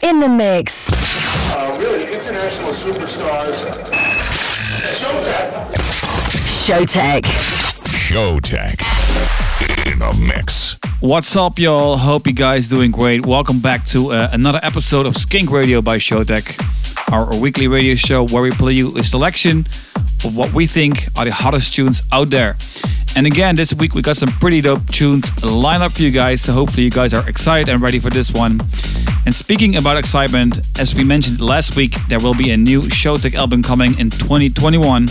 In the mix. Really, international superstars. Showtek. In the mix. What's up, y'all? Hope you guys doing great. Welcome back to another episode of Skink Radio by Showtek, our weekly radio show where we play you a selection of what we think are the hottest tunes out there. And again, this week we got some pretty dope tunes lined up for you guys, so hopefully you guys are excited and ready for this one. And speaking about excitement, as we mentioned last week, there will be a new Showtek album coming in 2021.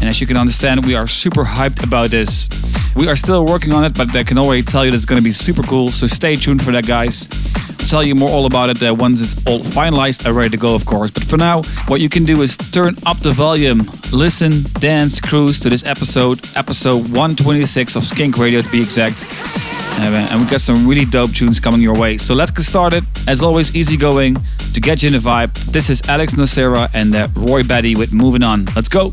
And as you can understand, we are super hyped about this. We are still working on it, but I can already tell you that it's going to be super cool, so stay tuned for that, guys. I'll tell you more all about it once it's all finalized and ready to go, of course. But for now, what you can do is turn up the volume, listen, dance, cruise to this episode 126 of Skink Radio to be exact. And we got some really dope tunes coming your way. So let's get started. As always, easygoing to get you in the vibe. This is Alex Nocera and Roy Batty with Moving On. Let's go.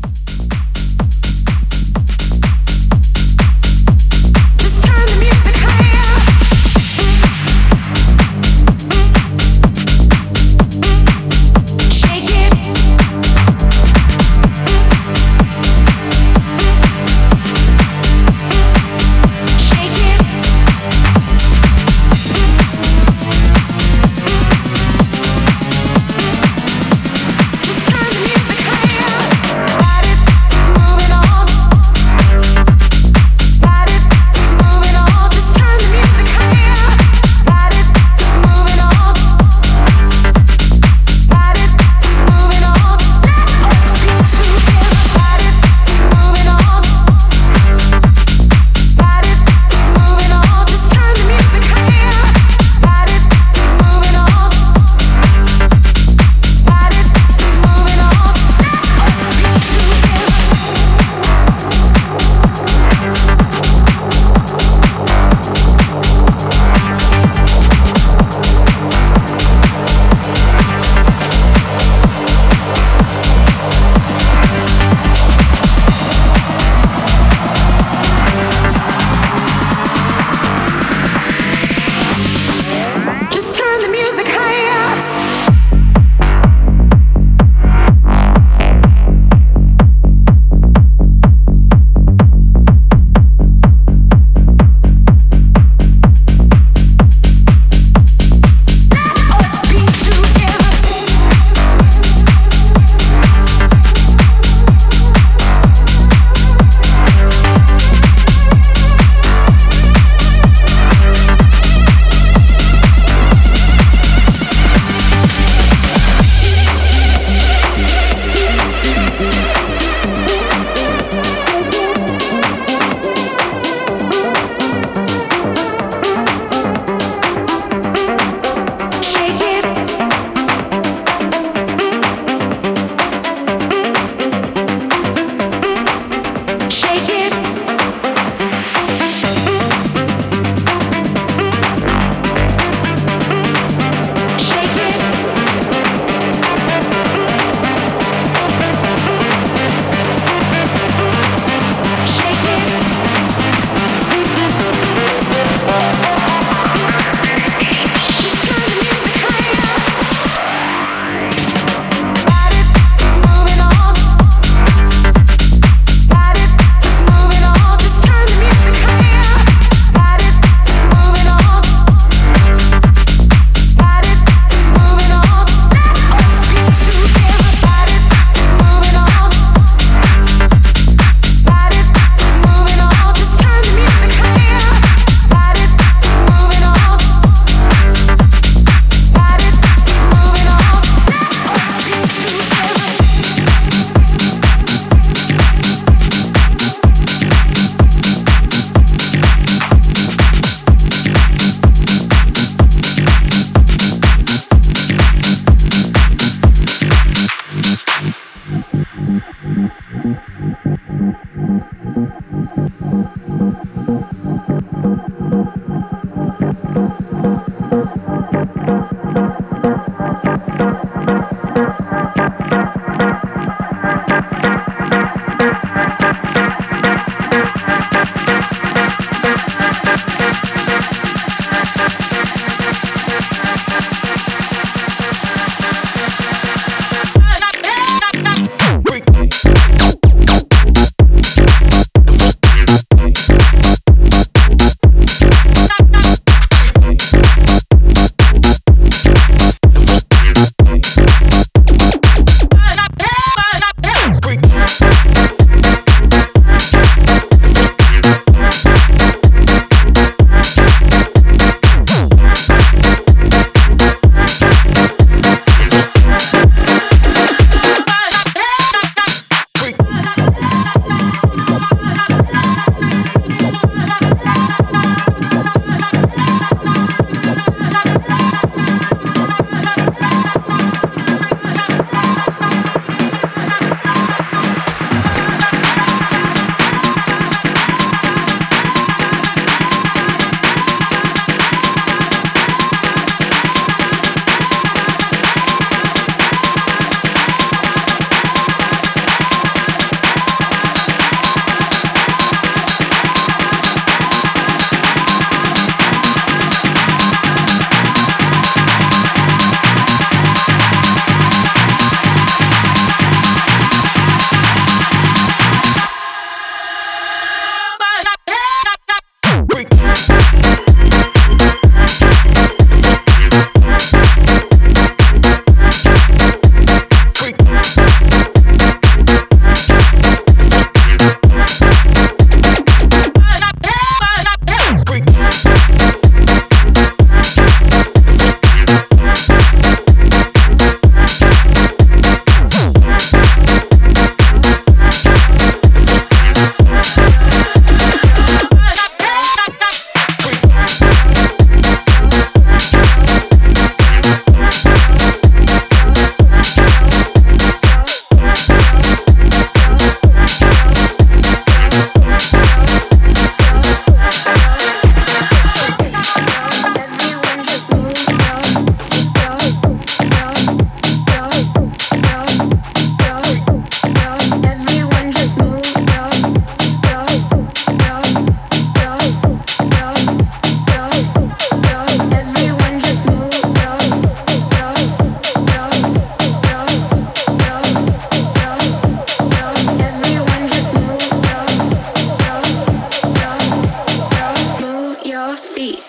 your feet.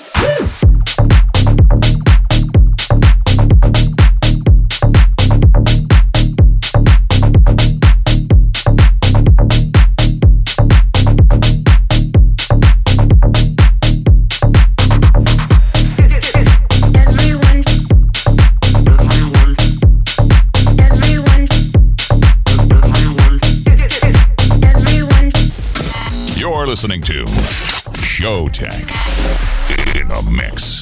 Listening to Showtek in the mix.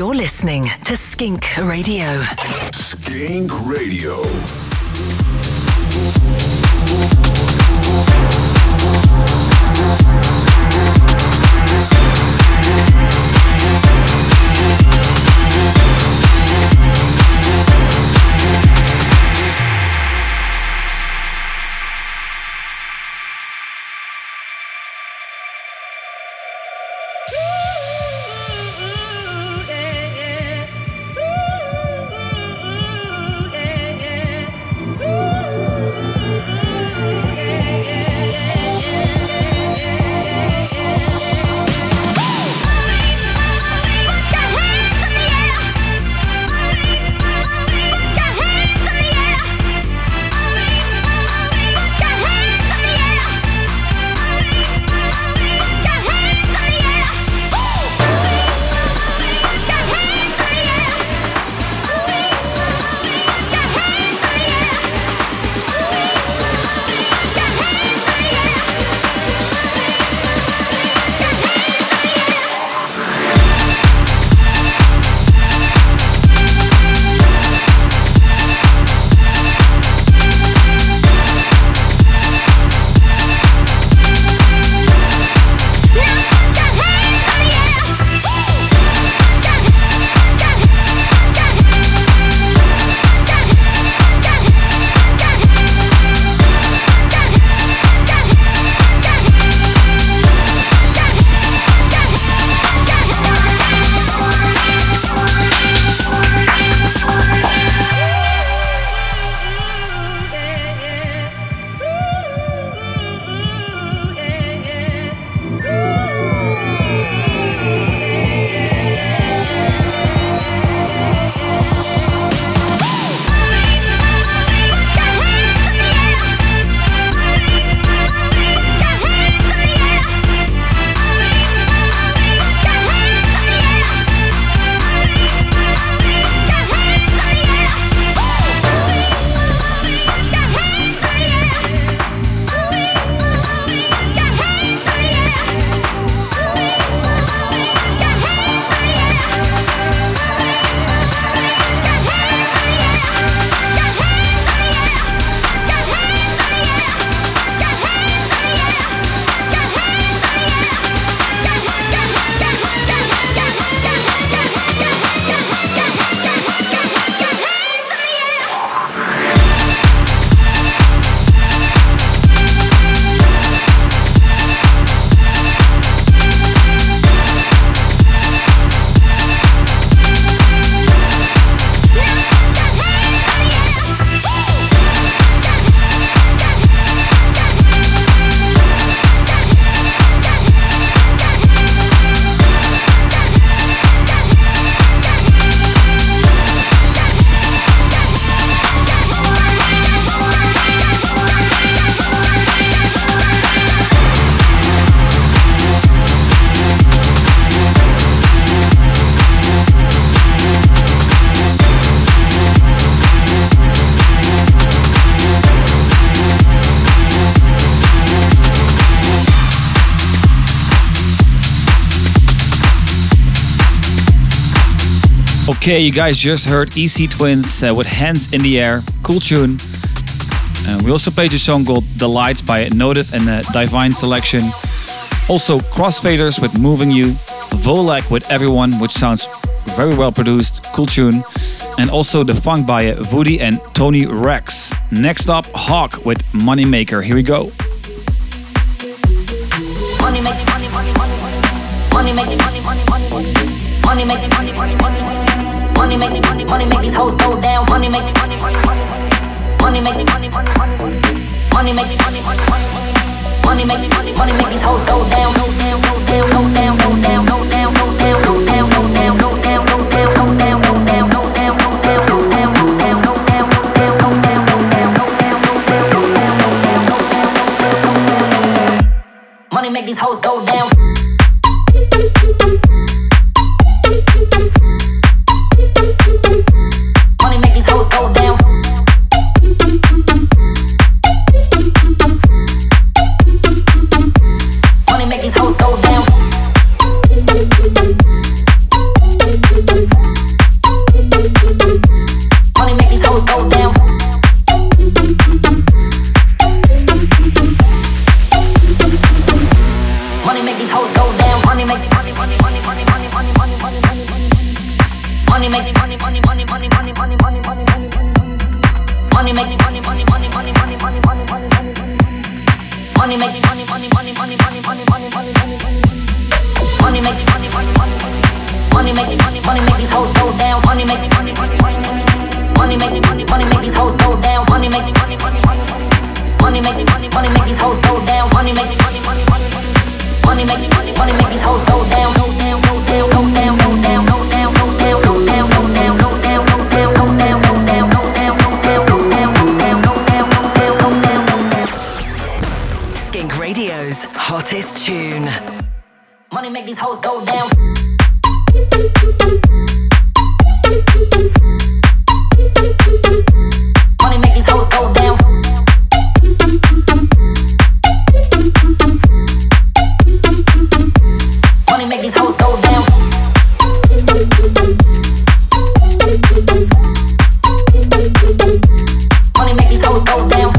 You're listening to Skink Radio. Skink Radio. Okay, you guys just heard EC Twins with Hands in the Air. Cool tune. We also played a song called The Lights by Noted and Divine Selection. Also Crossfaders with Moving You. Volak with Everyone, which sounds very well produced. Cool tune. And also The Funk by Woody and Tony Rex. Next up, Hawk with Moneymaker. Here we go. Money make these hoes go down. Money make it money. Money make it money. Money make it money. Money make it money. Money make these hoes go down. Go down. Go down. Go down. Go down. Go down. Go down. Go down. Go down. Go down. Go down. Go down. Go down. Money make these hoes go down. Money make these hoes go down. Radio's hottest tune. Money make these hoes go down. Money make these hoes go down. Money make these hoes go down. Money make these hoes go down.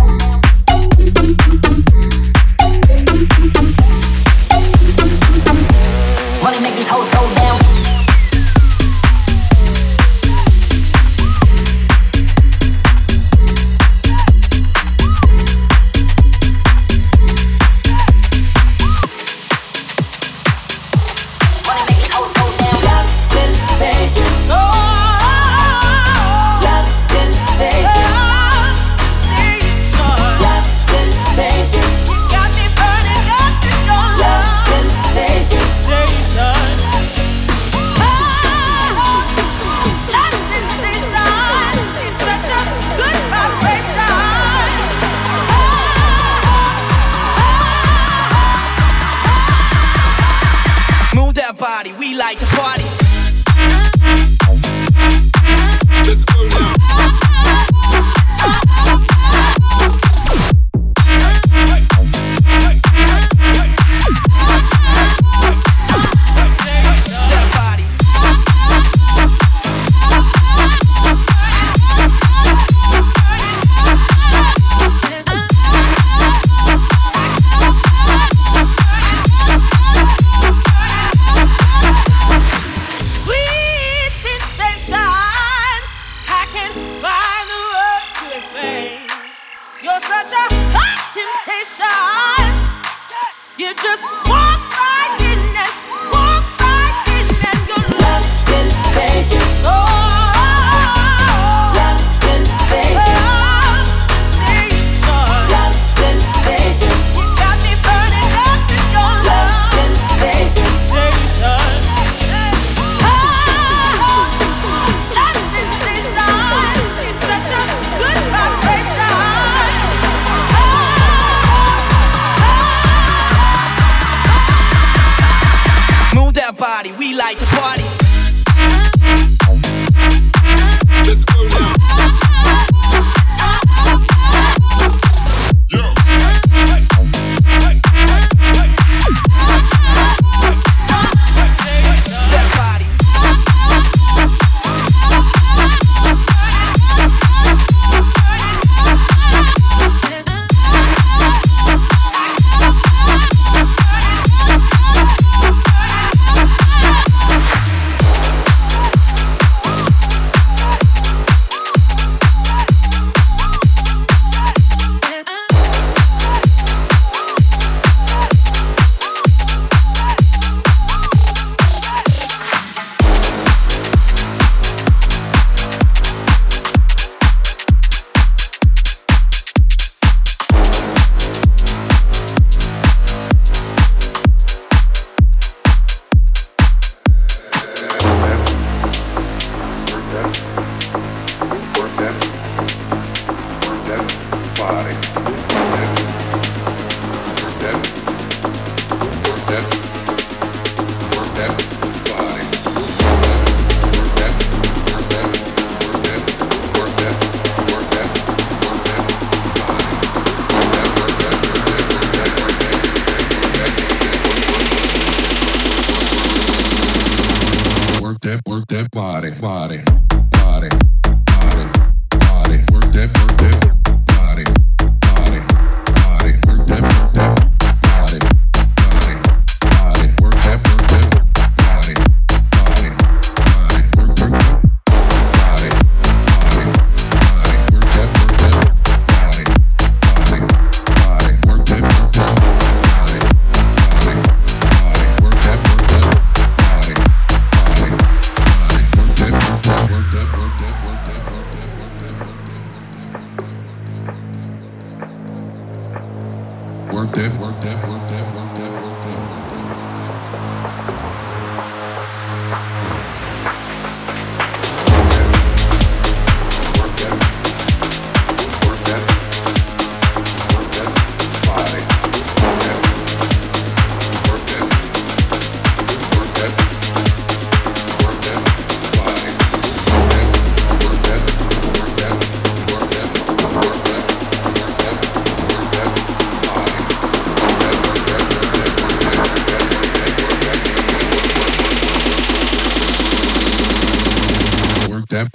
Work that body.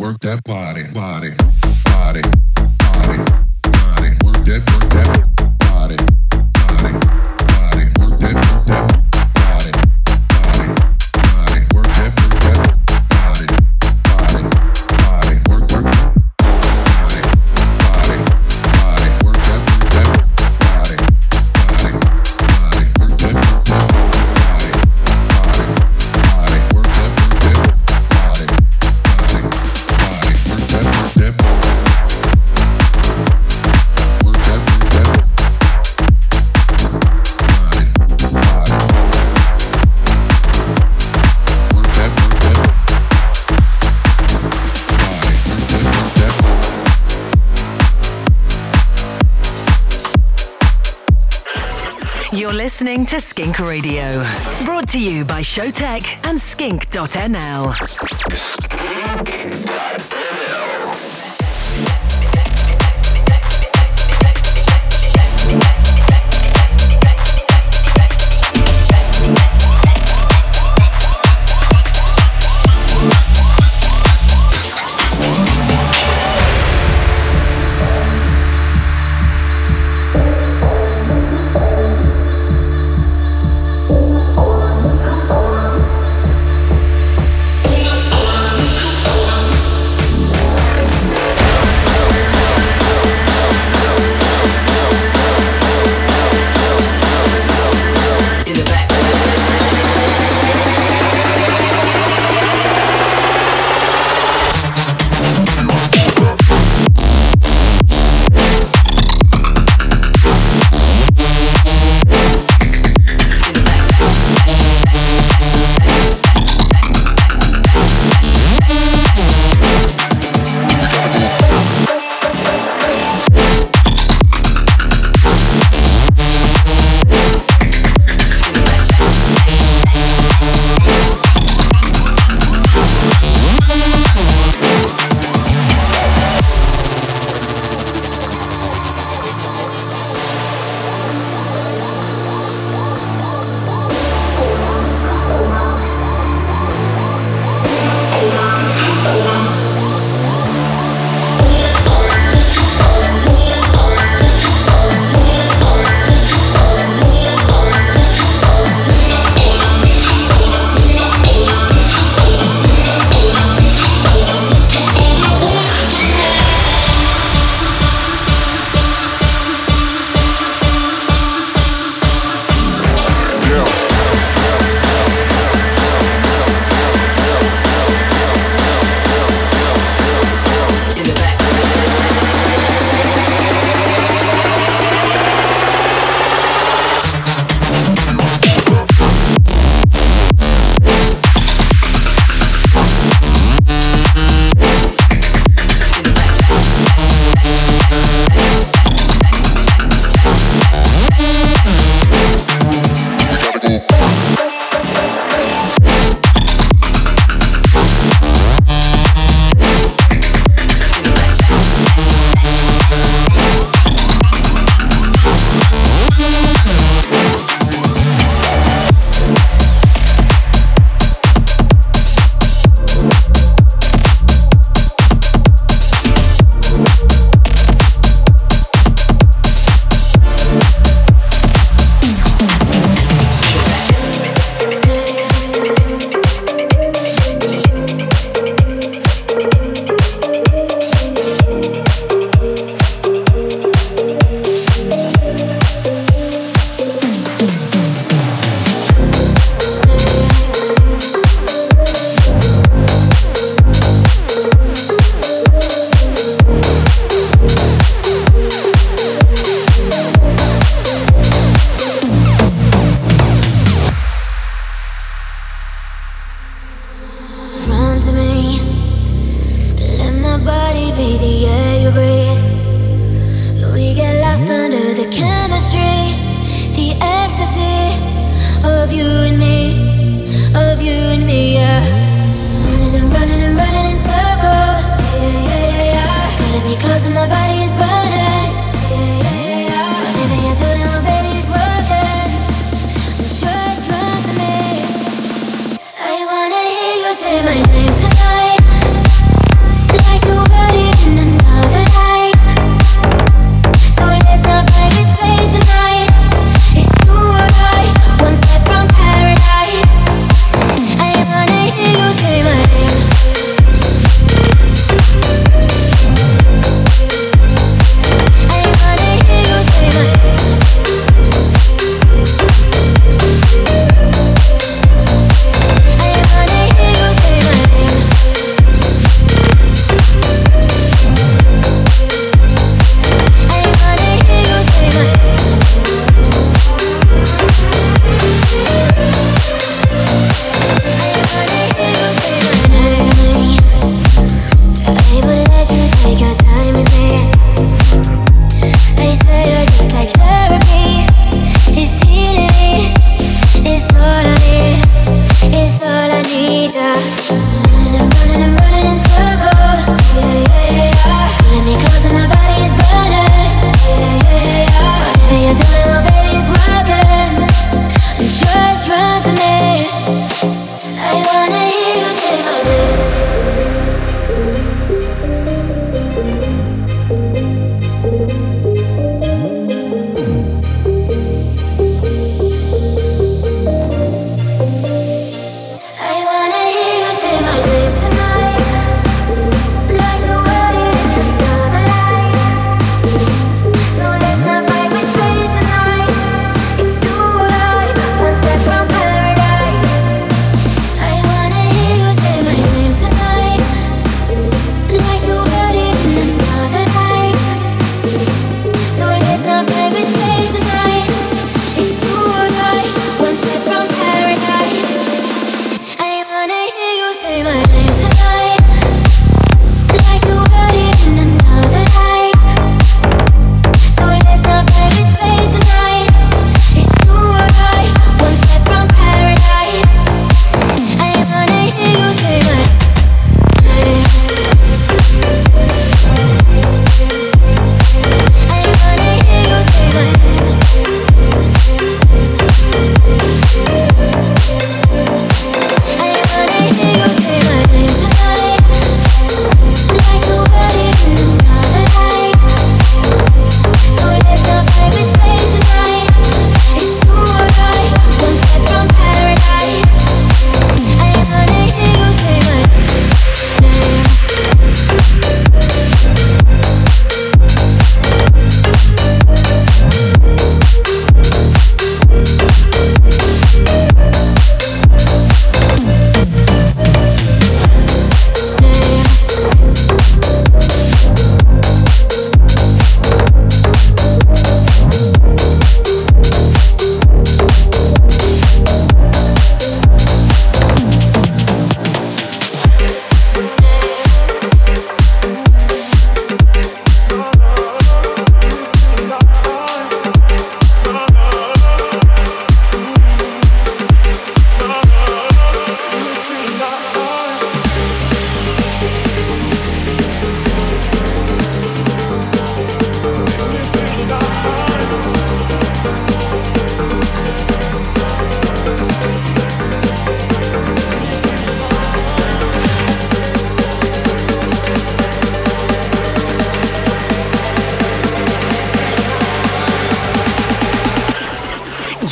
work that body, body, body, body, body, work that body, body, body, work that body, body, body, work that body, body, body, work that body, body, body, work that body, body, body, work that body. You're listening to Skink Radio, brought to you by Showtek and Skink.nl.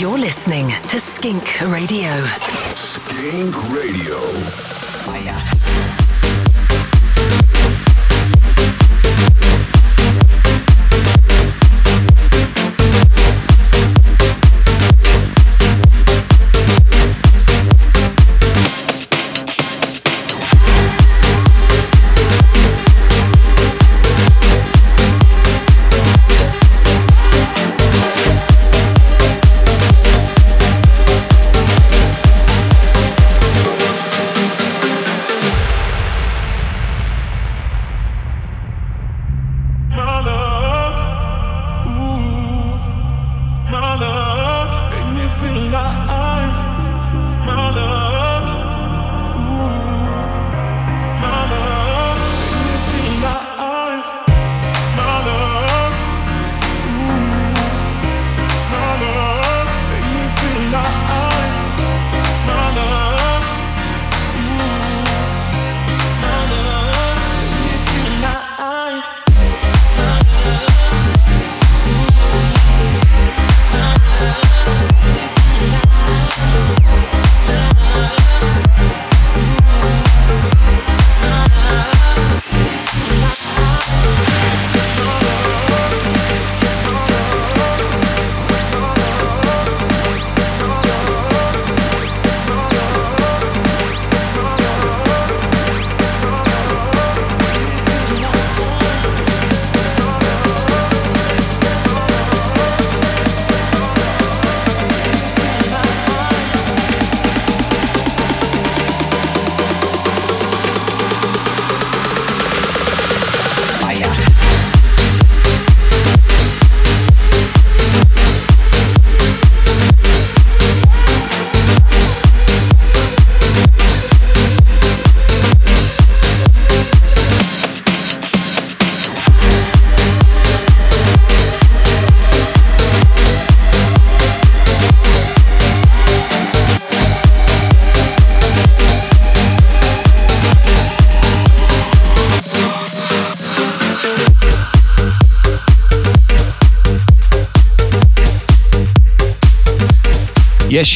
You're listening to Skink Radio. Skink Radio. Fire.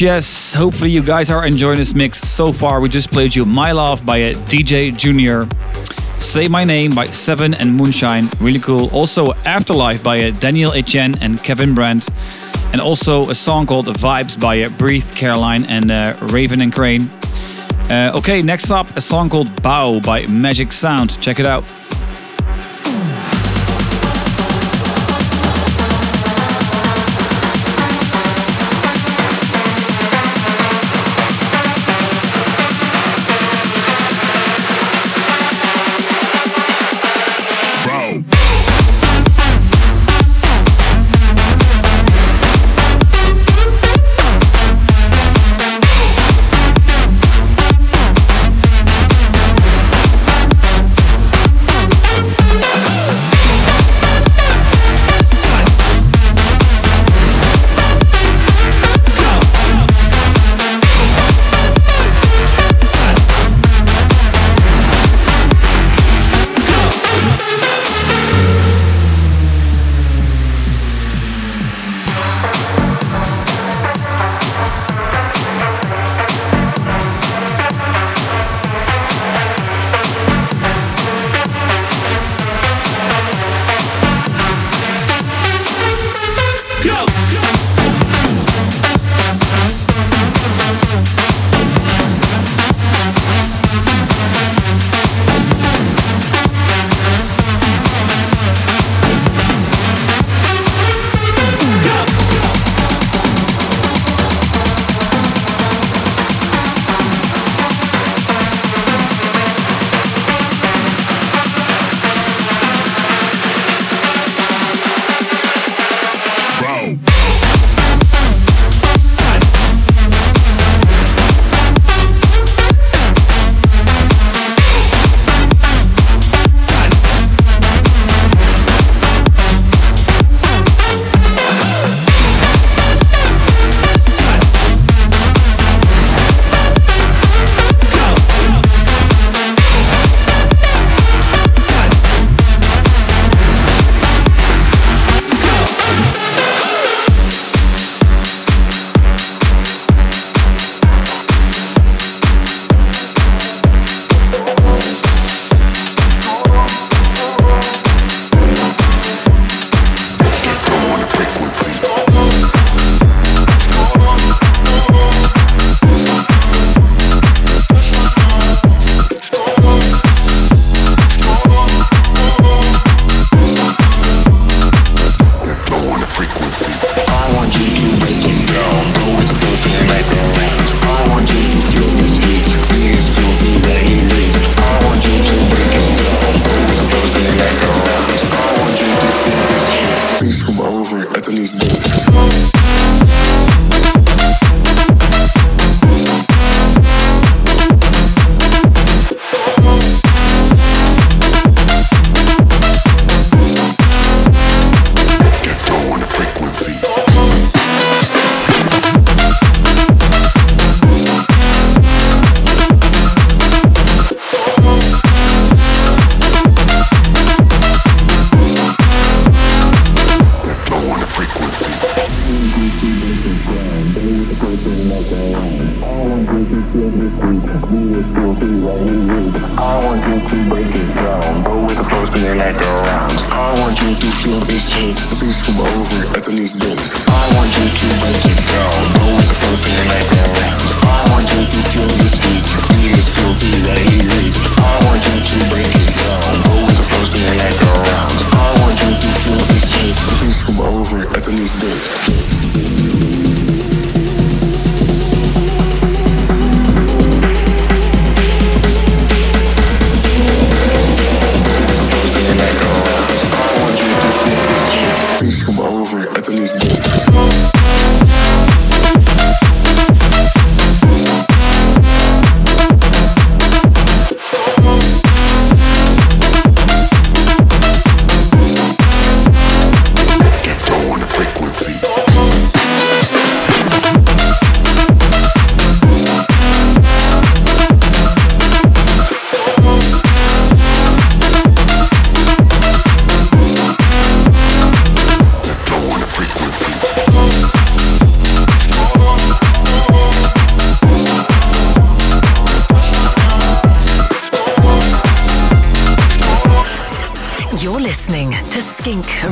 Yes, hopefully you guys are enjoying this mix so far. We just played you My Love by DJ Junior, Say My Name by Seven and Moonshine, really cool. Also Afterlife by Daniel Etienne and Kevin Brandt, and also a song called Vibes by Breathe Caroline and Raven and Crane. Okay, next up a song called Bow by Magic Sound. Check it out.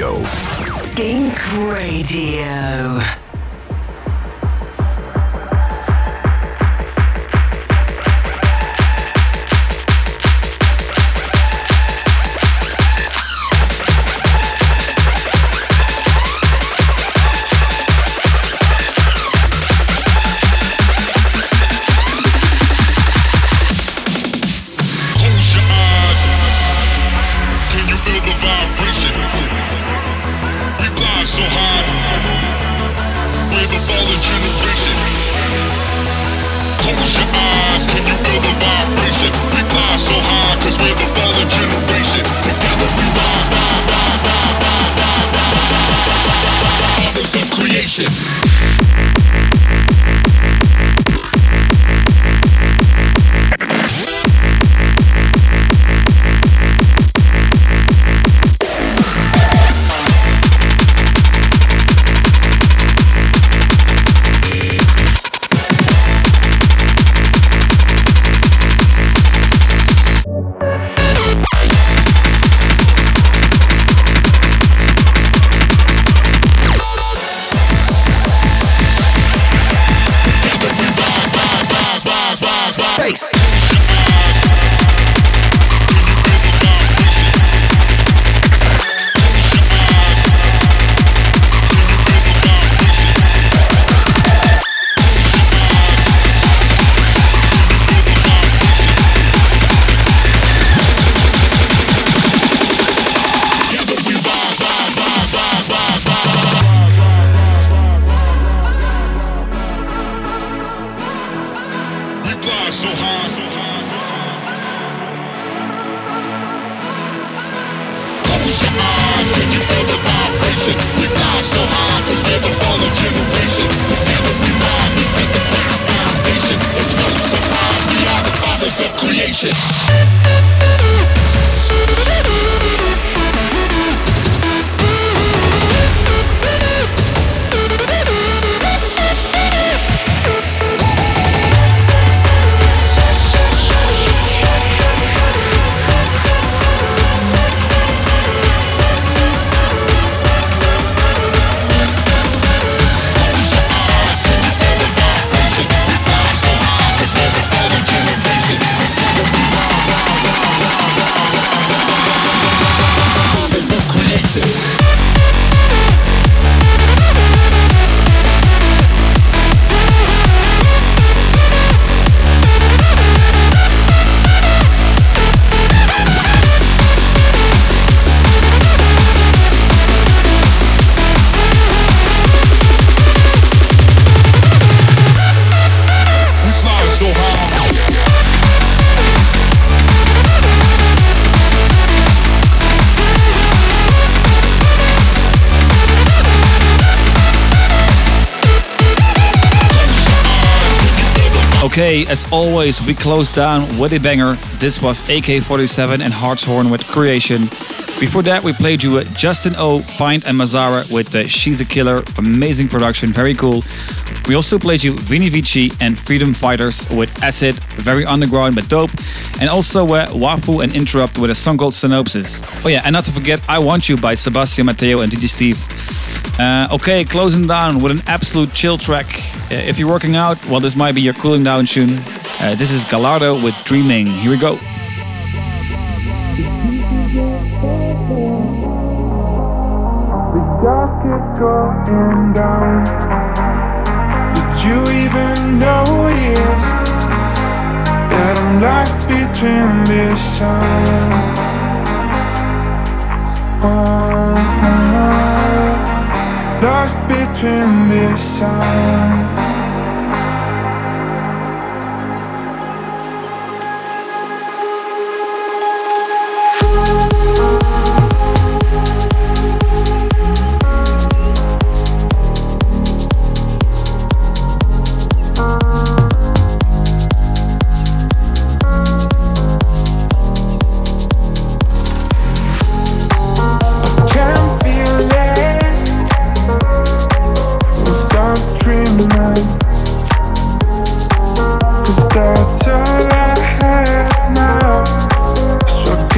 Radio. Skink Radio. Okay, as always, we close down with a banger. This was AK47 and Hartshorn with Creation. Before that, we played you Justin O, Find and Mazara with She's a Killer. Amazing production, very cool. We also played you Vini Vici and Freedom Fighters with Acid. Very underground but dope. And also Wafu and Interrupt with a song called Synopsis. Oh yeah, and not to forget I Want You by Sebastian Matteo and DJ Steve. Okay, closing down with an absolute chill track. If you're working out, well, this might be your cooling down tune. This is Galardo with Dreaming. Here we go. The dark is going down. Did you even notice that I'm lost between this sun? Lost between this sun.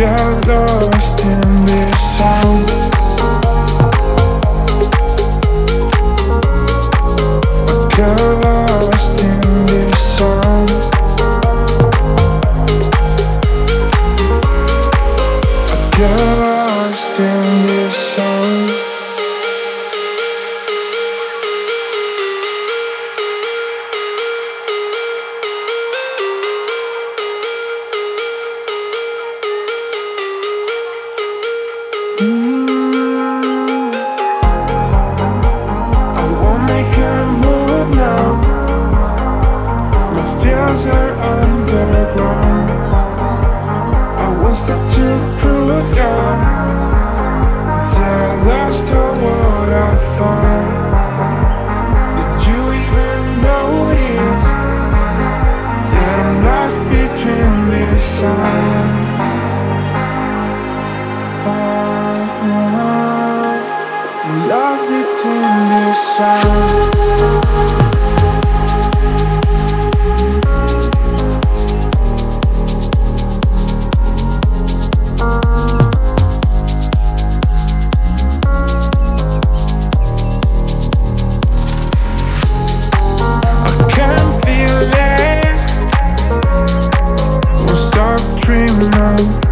Get lost in this sound. dreaming of,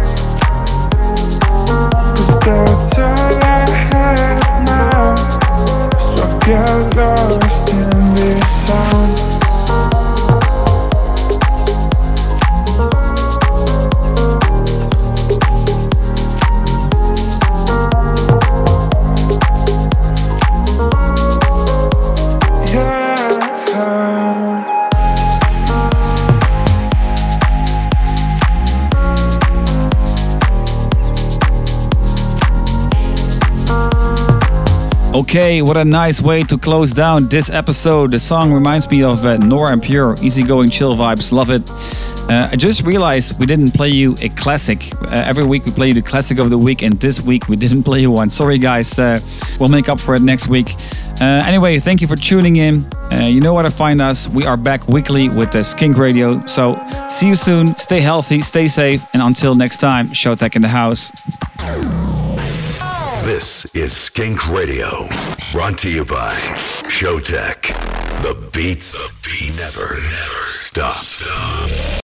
'cause that's all I have now. So I get lost in this sound. Okay, what a nice way to close down this episode. The song reminds me of Nor and Pure, easygoing chill vibes, love it. I just realized we didn't play you a classic. Every week we play you the classic of the week, and this week we didn't play you one. Sorry guys, we'll make up for it next week. Anyway, thank you for tuning in. You know where to find us. We are back weekly with Skink Radio. So see you soon, stay healthy, stay safe, and until next time, Showtek in the house. This is Skink Radio, brought to you by Showtek. The beats never stop.